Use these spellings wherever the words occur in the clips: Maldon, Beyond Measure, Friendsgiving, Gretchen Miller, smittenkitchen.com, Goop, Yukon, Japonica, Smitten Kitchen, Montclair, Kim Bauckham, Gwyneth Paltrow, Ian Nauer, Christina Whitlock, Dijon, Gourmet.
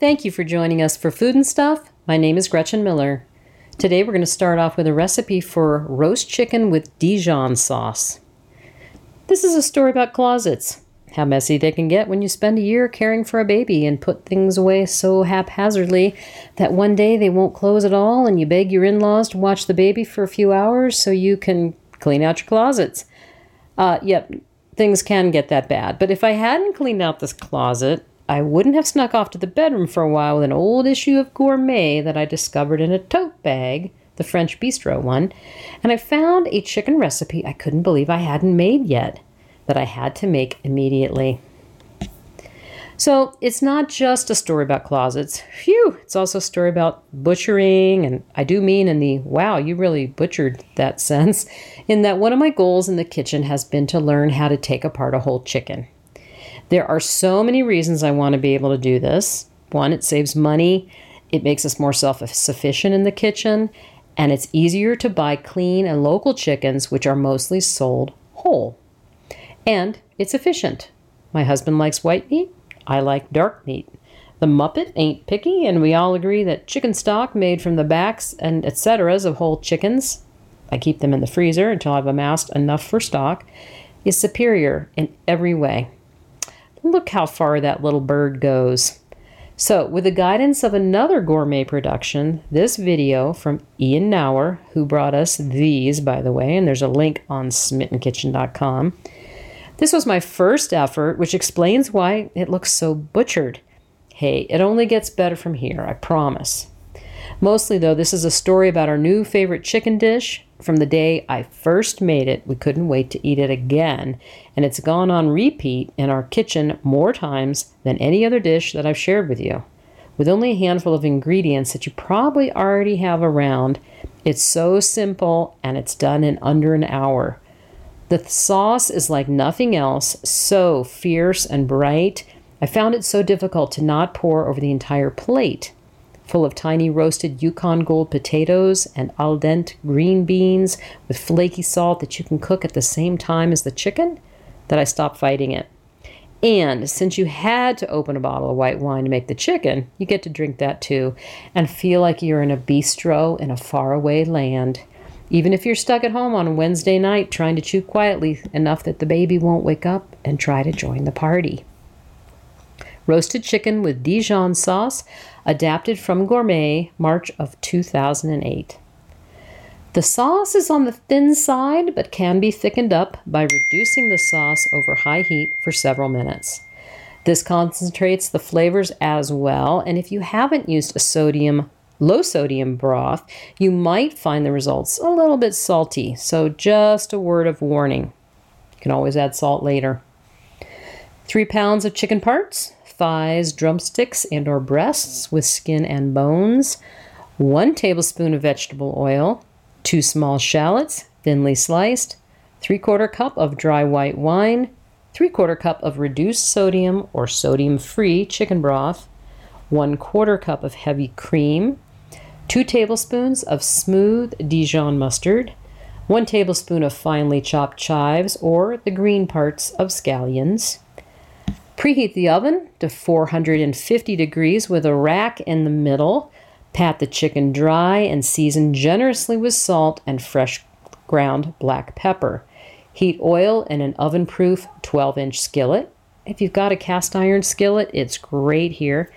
Thank you for joining us for Food and Stuff. My name is Gretchen Miller. Today we're going to start off with a recipe for roast chicken with Dijon sauce. This is a story about closets, how messy they can get when you spend a year caring for a baby and put things away so haphazardly that one day they won't close at all and you beg your in-laws to watch the baby for a few hours so you can clean out your closets. Yep, things can get that bad, but if I hadn't cleaned out this closet, I wouldn't have snuck off to the bedroom for a while with an old issue of Gourmet that I discovered in a tote bag, the French bistro one, and I found a chicken recipe I couldn't believe I hadn't made yet, that I had to make immediately. So it's not just a story about closets. Phew, it's also a story about butchering, and I do mean in the, wow, you really butchered that sense, in that one of my goals in the kitchen has been to learn how to take apart a whole chicken. There are so many reasons I want to be able to do this. One, it saves money, it makes us more self-sufficient in the kitchen, and it's easier to buy clean and local chickens, which are mostly sold whole. And it's efficient. My husband likes white meat, I like dark meat. The Muppet ain't picky, and we all agree that chicken stock made from the backs and etceteras of whole chickens, I keep them in the freezer until I've amassed enough for stock, is superior in every way. Look how far that little bird goes. So, with the guidance of another gourmet production, this video from Ian Nauer, who brought us these, by the way, and there's a link on smittenkitchen.com. This was my first effort, which explains why it looks so butchered. Hey, it only gets better from here, I promise. Mostly, though, this is a story about our new favorite chicken dish. From the day I first made it, we couldn't wait to eat it again, and it's gone on repeat in our kitchen more times than any other dish that I've shared with you. With only a handful of ingredients that you probably already have around, it's so simple and it's done in under an hour. The sauce is like nothing else, so fierce and bright. I found it so difficult to not pour over the entire plate. Full of tiny roasted Yukon gold potatoes and al dente green beans with flaky salt that you can cook at the same time as the chicken, that I stopped fighting it. And since you had to open a bottle of white wine to make the chicken, you get to drink that too and feel like you're in a bistro in a faraway land. Even if you're stuck at home on Wednesday night trying to chew quietly enough that the baby won't wake up and try to join the party. Roasted chicken with Dijon sauce, adapted from Gourmet, March of 2008. The sauce is on the thin side, but can be thickened up by reducing the sauce over high heat for several minutes. This concentrates the flavors as well, and if you haven't used a low sodium broth, you might find the results a little bit salty, so just a word of warning. You can always add salt later. 3 pounds of chicken parts, thighs, drumsticks, and or breasts with skin and bones, 1 tablespoon of vegetable oil, 2 small shallots, thinly sliced, 3/4 cup of dry white wine, 3/4 cup of reduced sodium or sodium-free chicken broth, 1/4 cup of heavy cream, 2 tablespoons of smooth Dijon mustard, 1 tablespoon of finely chopped chives or the green parts of scallions. Preheat the oven to 450 degrees with a rack in the middle. Pat the chicken dry and season generously with salt and fresh ground black pepper. Heat oil in an oven-proof 12-inch skillet. If you've got a cast iron skillet, it's great here.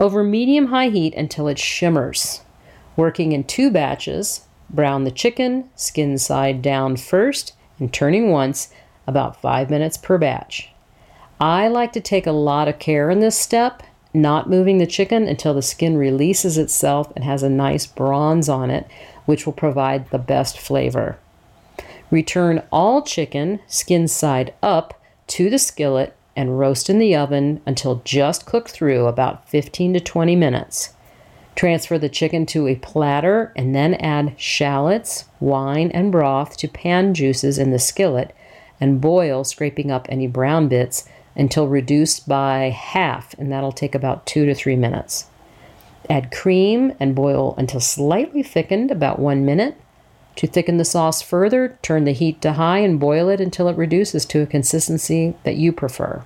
Over medium-high heat until it shimmers. Working in 2 batches, brown the chicken, skin side down first, and turning once, about 5 minutes per batch. I like to take a lot of care in this step, not moving the chicken until the skin releases itself and has a nice bronze on it, which will provide the best flavor. Return all chicken, skin side up, to the skillet and roast in the oven until just cooked through, about 15 to 20 minutes. Transfer the chicken to a platter and then add shallots, wine, and broth to pan juices in the skillet and boil, scraping up any brown bits, until reduced by half, and that'll take about 2 to 3 minutes. Add cream and boil until slightly thickened, about 1 minute. To thicken the sauce further, turn the heat to high and boil it until it reduces to a consistency that you prefer.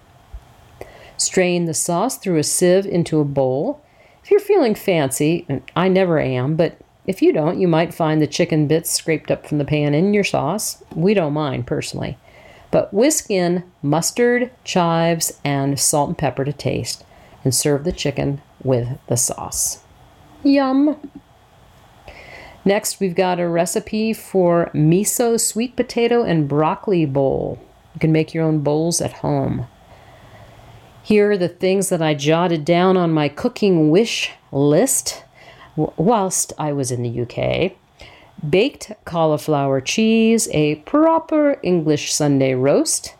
Strain the sauce through a sieve into a bowl. If you're feeling fancy, and I never am, but if you don't, you might find the chicken bits scraped up from the pan in your sauce. We don't mind, personally. But whisk in mustard, chives, and salt and pepper to taste, and serve the chicken with the sauce. Yum! Next, we've got a recipe for miso sweet potato and broccoli bowl. You can make your own bowls at home. Here are the things that I jotted down on my cooking wish list whilst I was in the UK. Baked cauliflower cheese, a proper English Sunday roast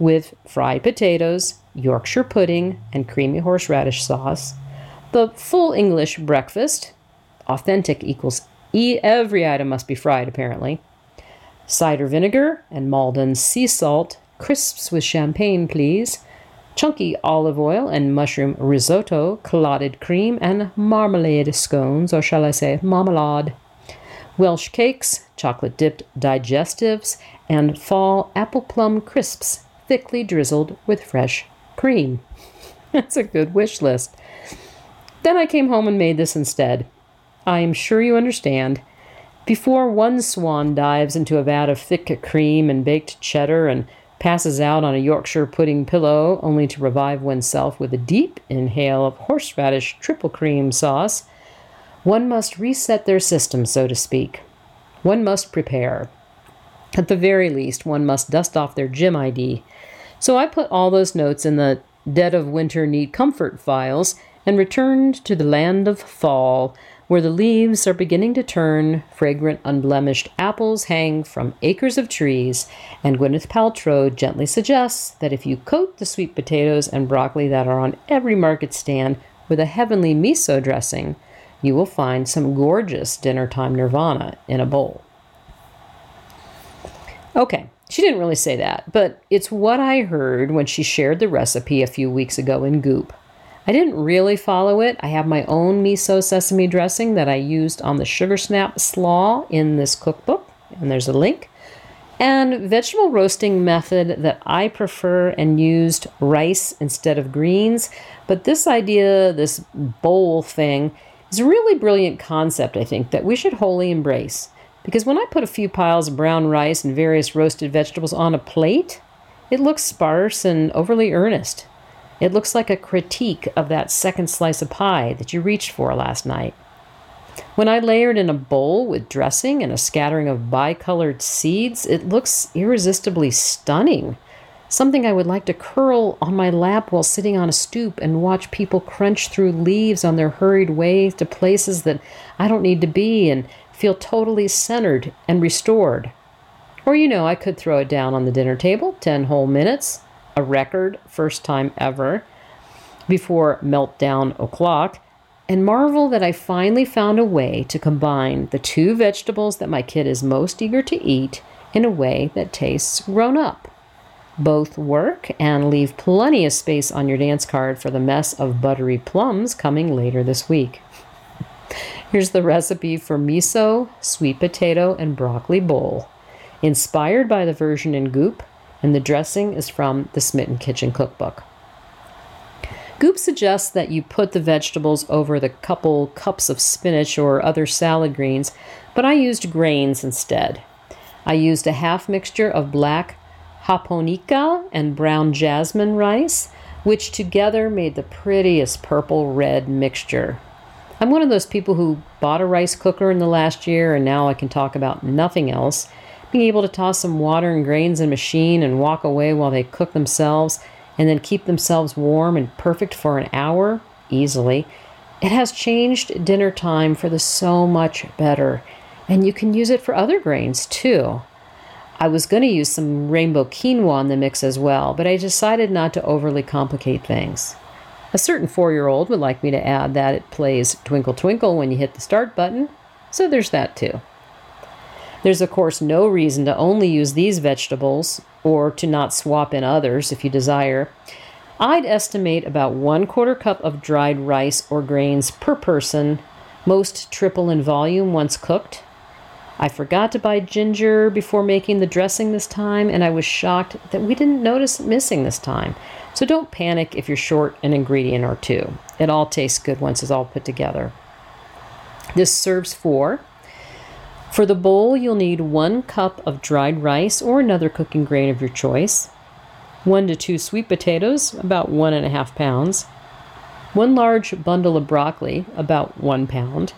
with fried potatoes, Yorkshire pudding, and creamy horseradish sauce. The full English breakfast, authentic equals every item must be fried apparently. Cider vinegar and Maldon sea salt, crisps with champagne please, chunky olive oil and mushroom risotto, clotted cream, and marmalade scones, or shall I say marmalade. Welsh cakes, chocolate-dipped digestives, and fall apple plum crisps, thickly drizzled with fresh cream. That's a good wish list. Then I came home and made this instead. I am sure you understand. Before one swan dives into a vat of thick cream and baked cheddar and passes out on a Yorkshire pudding pillow, only to revive oneself with a deep inhale of horseradish triple cream sauce, one must reset their system, so to speak. One must prepare. At the very least, one must dust off their gym ID. So I put all those notes in the dead of winter need comfort files and returned to the land of fall, where the leaves are beginning to turn, fragrant unblemished apples hang from acres of trees, and Gwyneth Paltrow gently suggests that if you coat the sweet potatoes and broccoli that are on every market stand with a heavenly miso dressing, you will find some gorgeous dinnertime nirvana in a bowl. Okay, she didn't really say that, but it's what I heard when she shared the recipe a few weeks ago in Goop. I didn't really follow it. I have my own miso sesame dressing that I used on the sugar snap slaw in this cookbook, and there's a link. And vegetable roasting method that I prefer and used rice instead of greens. But this idea, this bowl thing, it's a really brilliant concept, I think, that we should wholly embrace. Because when I put a few piles of brown rice and various roasted vegetables on a plate, it looks sparse and overly earnest. It looks like a critique of that second slice of pie that you reached for last night. When I layered in a bowl with dressing and a scattering of bicolored seeds, it looks irresistibly stunning. Something I would like to curl on my lap while sitting on a stoop and watch people crunch through leaves on their hurried way to places that I don't need to be and feel totally centered and restored. Or, you know, I could throw it down on the dinner table, 10 whole minutes, a record, first time ever, before meltdown o'clock, and marvel that I finally found a way to combine the two vegetables that my kid is most eager to eat in a way that tastes grown up. Both work and leave plenty of space on your dance card for the mess of buttery plums coming later this week. Here's the recipe for miso, sweet potato, and broccoli bowl, inspired by the version in Goop, and the dressing is from the Smitten Kitchen cookbook. Goop suggests that you put the vegetables over the couple cups of spinach or other salad greens, but I used grains instead. I used a half mixture of black Japonica and brown jasmine rice, which together made the prettiest purple-red mixture. I'm one of those people who bought a rice cooker in the last year, and now I can talk about nothing else. Being able to toss some water and grains in a machine and walk away while they cook themselves, and then keep themselves warm and perfect for an hour, easily. It has changed dinner time for the so much better, and you can use it for other grains too. I was going to use some rainbow quinoa in the mix as well, but I decided not to overly complicate things. A certain 4-year-old would like me to add that it plays Twinkle Twinkle when you hit the start button, so there's that too. There's of course no reason to only use these vegetables or to not swap in others if you desire. I'd estimate about 1/4 cup of dried rice or grains per person, most triple in volume once cooked. I forgot to buy ginger before making the dressing this time, and I was shocked that we didn't notice it missing this time. So don't panic if you're short an ingredient or two. It all tastes good once it's all put together. This serves four. For the bowl, you'll need 1 cup of dried rice or another cooking grain of your choice, 1 to 2 sweet potatoes, about 1.5 pounds, 1 large bundle of broccoli, about 1 pound,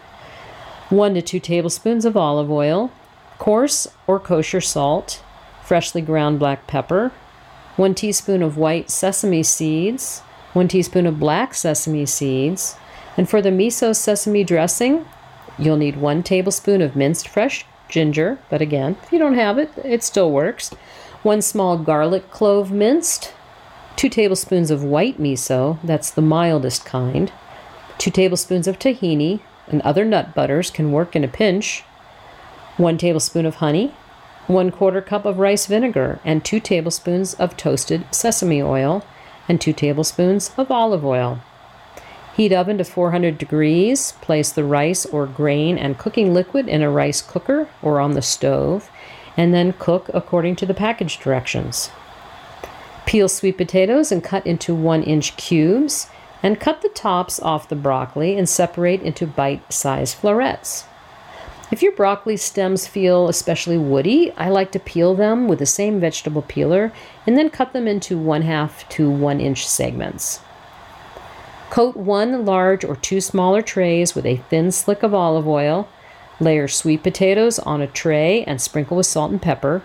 1 to 2 tablespoons of olive oil, coarse or kosher salt, freshly ground black pepper, 1 teaspoon of white sesame seeds, 1 teaspoon of black sesame seeds, and for the miso sesame dressing, you'll need 1 tablespoon of minced fresh ginger, but again, if you don't have it, it still works. 1 small garlic clove minced, 2 tablespoons of white miso, that's the mildest kind, 2 tablespoons of tahini and other nut butters can work in a pinch, 1 tablespoon of honey, 1/4 cup of rice vinegar, and 2 tablespoons of toasted sesame oil, and 2 tablespoons of olive oil. Heat oven to 400 degrees, place the rice or grain and cooking liquid in a rice cooker or on the stove, and then cook according to the package directions. Peel sweet potatoes and cut into 1-inch cubes, and cut the tops off the broccoli and separate into bite-sized florets. If your broccoli stems feel especially woody, I like to peel them with the same vegetable peeler and then cut them into 1/2 to 1-inch segments. Coat 1 large or 2 smaller trays with a thin slick of olive oil. Layer sweet potatoes on a tray and sprinkle with salt and pepper.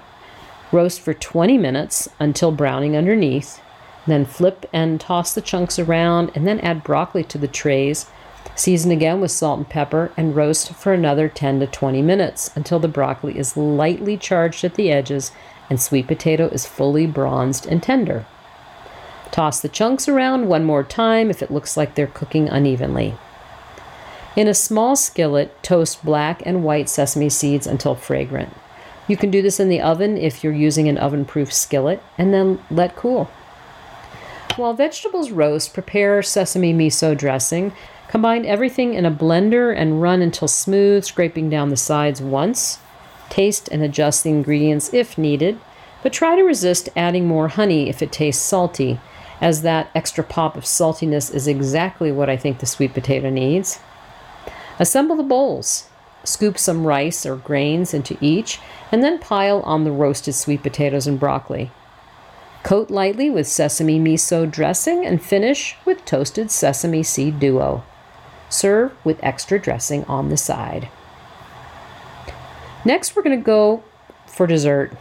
Roast for 20 minutes until browning underneath. Then flip and toss the chunks around and then add broccoli to the trays. Season again with salt and pepper and roast for another 10 to 20 minutes until the broccoli is lightly charged at the edges and sweet potato is fully bronzed and tender. Toss the chunks around 1 more time if it looks like they're cooking unevenly. In a small skillet, toast black and white sesame seeds until fragrant. You can do this in the oven if you're using an oven-proof skillet, and then let cool. While vegetables roast, prepare sesame miso dressing. Combine everything in a blender and run until smooth, scraping down the sides once. Taste and adjust the ingredients if needed, but try to resist adding more honey if it tastes salty, as that extra pop of saltiness is exactly what I think the sweet potato needs. Assemble the bowls. Scoop some rice or grains into each, and then pile on the roasted sweet potatoes and broccoli. Coat lightly with sesame miso dressing and finish with toasted sesame seed duo. Serve with extra dressing on the side. Next, we're going to go for dessert.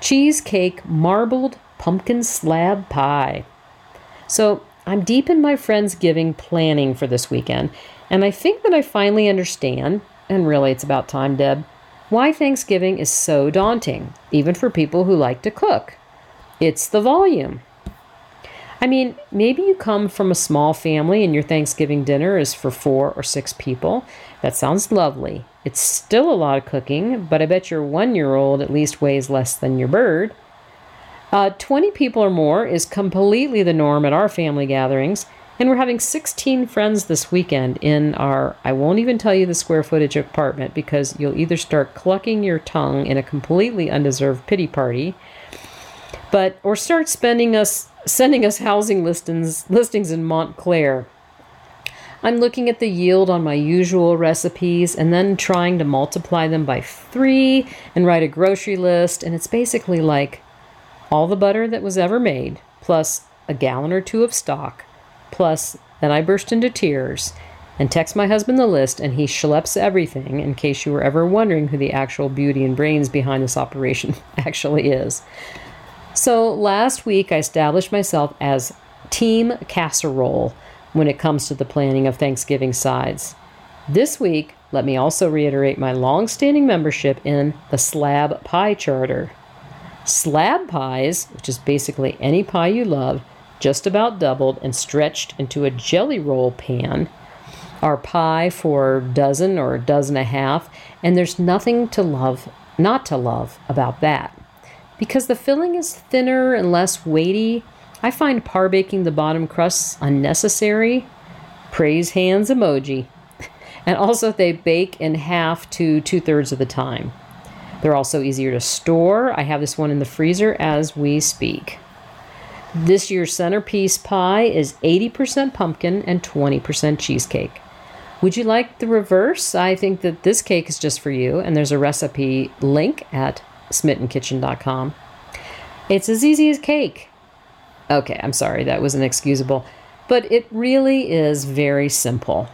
Cheesecake marbled pumpkin slab pie. So I'm deep in my Friendsgiving planning for this weekend, and I think that I finally understand, and really it's about time, Deb, why Thanksgiving is so daunting, even for people who like to cook. It's the volume. I mean, maybe you come from a small family and your Thanksgiving dinner is for 4 or 6 people. That sounds lovely. It's still a lot of cooking, but I bet your 1-year-old at least weighs less than your bird. 20 people or more is completely the norm at our family gatherings, and we're having 16 friends this weekend in our, I won't even tell you the square footage apartment because you'll either start clucking your tongue in a completely undeserved pity party, or start sending us housing listings in Montclair. I'm looking at the yield on my usual recipes and then trying to multiply them by 3 and write a grocery list, and it's basically like all the butter that was ever made, plus a gallon or 2 of stock, plus then I burst into tears and text my husband the list, and he schleps everything, in case you were ever wondering who the actual beauty and brains behind this operation actually is. So last week I established myself as Team Casserole when it comes to the planning of Thanksgiving sides. This week, let me also reiterate my long-standing membership in the Slab Pie Charter. Slab pies, which is basically any pie you love, just about doubled and stretched into a jelly roll pan, are pie for a dozen or a dozen and a half, and there's nothing to love, not to love about that. Because the filling is thinner and less weighty, I find par baking the bottom crusts unnecessary. Praise hands emoji. And also they bake in half to 2/3 of the time. They're also easier to store. I have this one in the freezer as we speak. This year's centerpiece pie is 80% pumpkin and 20% cheesecake. Would you like the reverse? I think that this cake is just for you, and there's a recipe link at smittenkitchen.com. It's as easy as cake. Okay, I'm sorry, that was inexcusable, but it really is very simple.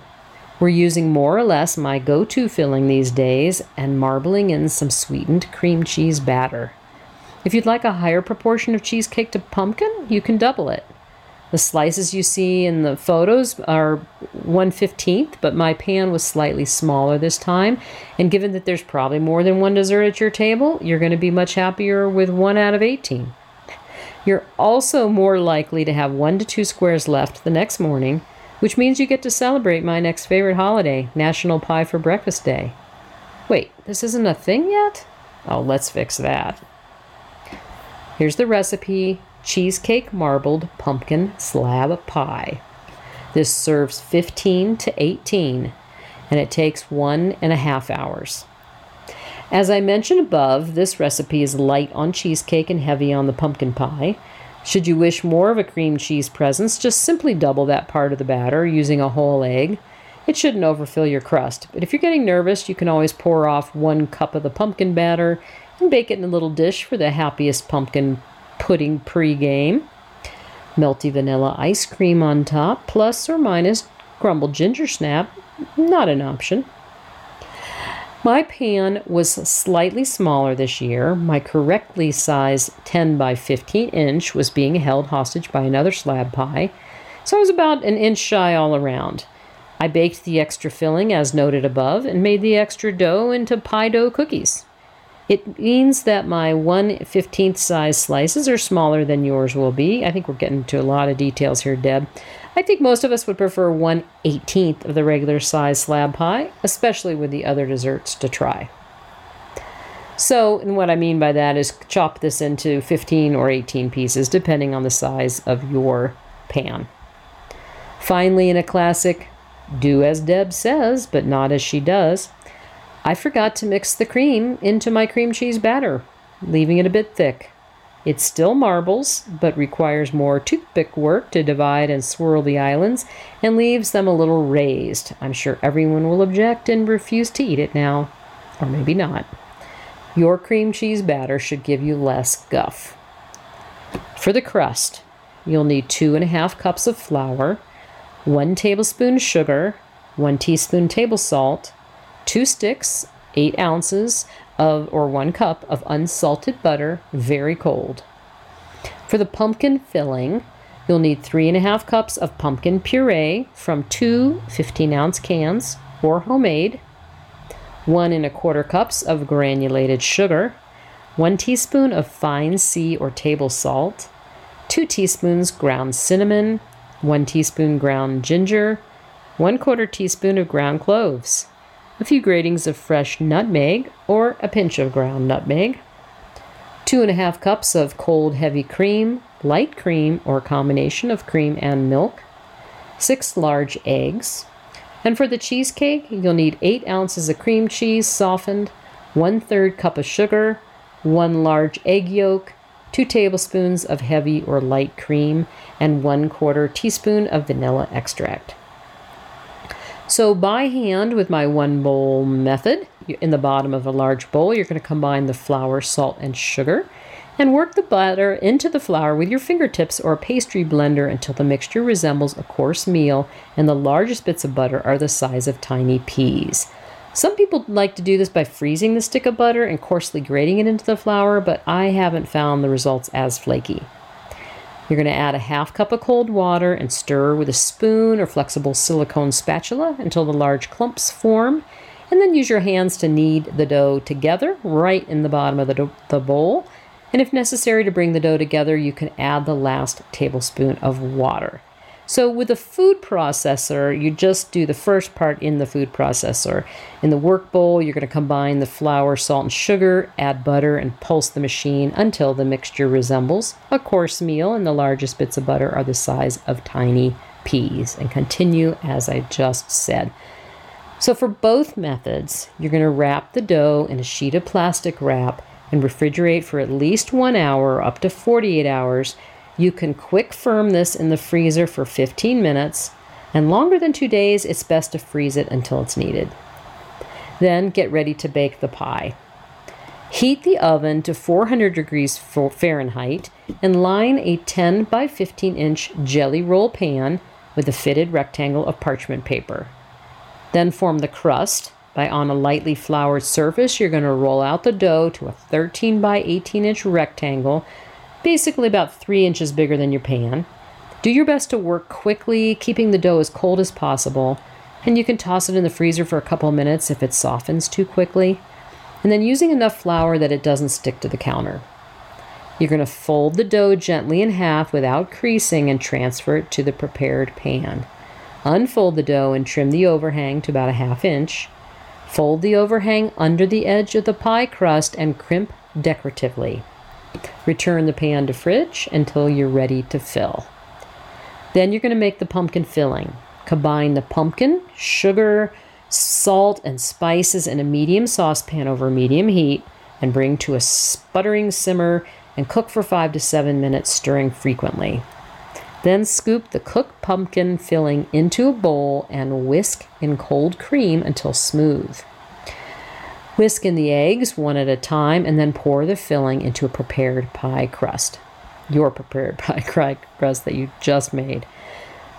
We're using more or less my go-to filling these days and marbling in some sweetened cream cheese batter. If you'd like a higher proportion of cheesecake to pumpkin, you can double it. The slices you see in the photos are 1/15, but my pan was slightly smaller this time. And given that there's probably more than one dessert at your table, you're going to be much happier with 1 out of 18. You're also more likely to have 1 to 2 squares left the next morning, which means you get to celebrate my next favorite holiday, National Pie for Breakfast Day. Wait, this isn't a thing yet? Oh, let's fix that. Here's the recipe. Cheesecake marbled pumpkin slab pie. This serves 15 to 18 and it takes 1.5 hours. As I mentioned above, this recipe is light on cheesecake and heavy on the pumpkin pie. Should you wish more of a cream cheese presence, just simply double that part of the batter using a whole egg. It shouldn't overfill your crust, but if you're getting nervous, you can always pour off 1 cup of the pumpkin batter and bake it in a little dish for the happiest pumpkin pudding pre-game. Melty vanilla ice cream on top, plus or minus crumbled ginger snap, not an option. My pan was slightly smaller this year. My correctly sized 10 by 15 inch was being held hostage by another slab pie, so I was about an inch shy all around. I baked the extra filling as noted above and made the extra dough into pie dough cookies. It means that my 1/15 size slices are smaller than yours will be. I think we're getting to a lot of details here, Deb. I think most of us would prefer 1/18 of the regular size slab pie, especially with the other desserts to try. So, and what I mean by that is chop this into 15 or 18 pieces, depending on the size of your pan. Finally, in a classic, do as Deb says, but not as she does, I forgot to mix the cream into my cream cheese batter, leaving it a bit thick. It still marbles, but requires more toothpick work to divide and swirl the islands and leaves them a little raised. I'm sure everyone will object and refuse to eat it now, or maybe not. Your cream cheese batter should give you less guff. For the crust, you'll need 2.5 cups of flour, 1 tablespoon sugar, 1 teaspoon table salt, 2 sticks, 8 ounces of, or 1 cup of unsalted butter, very cold. For the pumpkin filling, you'll need 3.5 cups of pumpkin puree from 2 15-ounce cans or homemade, 1.25 cups of granulated sugar, 1 teaspoon of fine sea or table salt, 2 teaspoons ground cinnamon, 1 teaspoon ground ginger, 1/4 teaspoon of ground cloves, a few gratings of fresh nutmeg or a pinch of ground nutmeg, 2.5 cups of cold heavy cream, light cream or combination of cream and milk, 6 large eggs. And for the cheesecake, you'll need 8 ounces of cream cheese softened, 1/3 cup of sugar, 1 large egg yolk, 2 tablespoons of heavy or light cream, and 1/4 teaspoon of vanilla extract. So by hand with my 1 bowl method, in the bottom of a large bowl, you're going to combine the flour, salt, and sugar, and work the batter into the flour with your fingertips or a pastry blender until the mixture resembles a coarse meal and the largest bits of butter are the size of tiny peas. Some people like to do this by freezing the stick of butter and coarsely grating it into the flour, but I haven't found the results as flaky. You're going to add 1/2 cup of cold water and stir with a spoon or flexible silicone spatula until the large clumps form, and then use your hands to knead the dough together right in the bottom of the bowl. And if necessary to bring the dough together, you can add the last tablespoon of water. So with a food processor, you just do the first part in the food processor. In the work bowl, you're going to combine the flour, salt, and sugar, add butter, and pulse the machine until the mixture resembles a coarse meal and the largest bits of butter are the size of tiny peas. And continue as I just said. So for both methods, you're going to wrap the dough in a sheet of plastic wrap and refrigerate for at least 1 hour, up to 48 hours. You can quick firm this in the freezer for 15 minutes, and longer than 2 days, it's best to freeze it until it's needed. Then get ready to bake the pie. Heat the oven to 400 degrees Fahrenheit and line a 10 by 15 inch jelly roll pan with a fitted rectangle of parchment paper. Then form the crust by on a lightly floured surface. You're going to roll out the dough to a 13 by 18 inch rectangle, basically about 3 inches bigger than your pan. Do your best to work quickly, keeping the dough as cold as possible, and you can toss it in the freezer for a couple minutes if it softens too quickly, and then using enough flour that it doesn't stick to the counter. You're going to fold the dough gently in half without creasing and transfer it to the prepared pan. Unfold the dough and trim the overhang to about a half inch. Fold the overhang under the edge of the pie crust and crimp decoratively. Return the pan to fridge until you're ready to fill. Then you're going to make the pumpkin filling. Combine the pumpkin, sugar, salt, and spices in a medium saucepan over medium heat and bring to a sputtering simmer and cook for 5 to 7 minutes, stirring frequently. Then scoop the cooked pumpkin filling into a bowl and whisk in cold cream until smooth. Whisk in the eggs one at a time and then pour the filling into a prepared pie crust. Your prepared pie crust that you just made.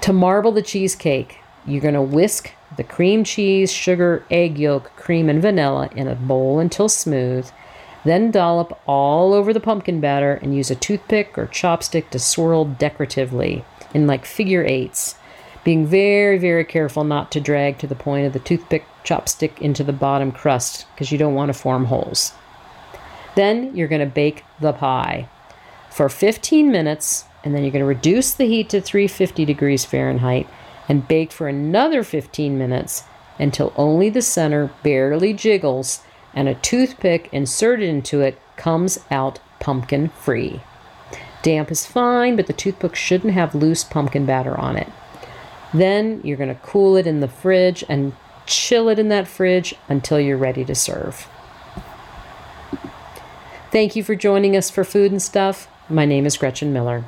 To marble the cheesecake, you're going to whisk the cream cheese, sugar, egg yolk, cream, and vanilla in a bowl until smooth. Then dollop all over the pumpkin batter and use a toothpick or chopstick to swirl decoratively in like figure eights, being very, very careful not to drag to the point of the toothpick chopstick into the bottom crust because you don't want to form holes. Then you're going to bake the pie for 15 minutes, and then you're going to reduce the heat to 350 degrees Fahrenheit and bake for another 15 minutes until only the center barely jiggles and a toothpick inserted into it comes out pumpkin free. Damp is fine, but the toothpick shouldn't have loose pumpkin batter on it. Then you're going to cool it in the fridge and chill it in that fridge until you're ready to serve. Thank you for joining us for Food and Stuff. My name is Gretchen Miller.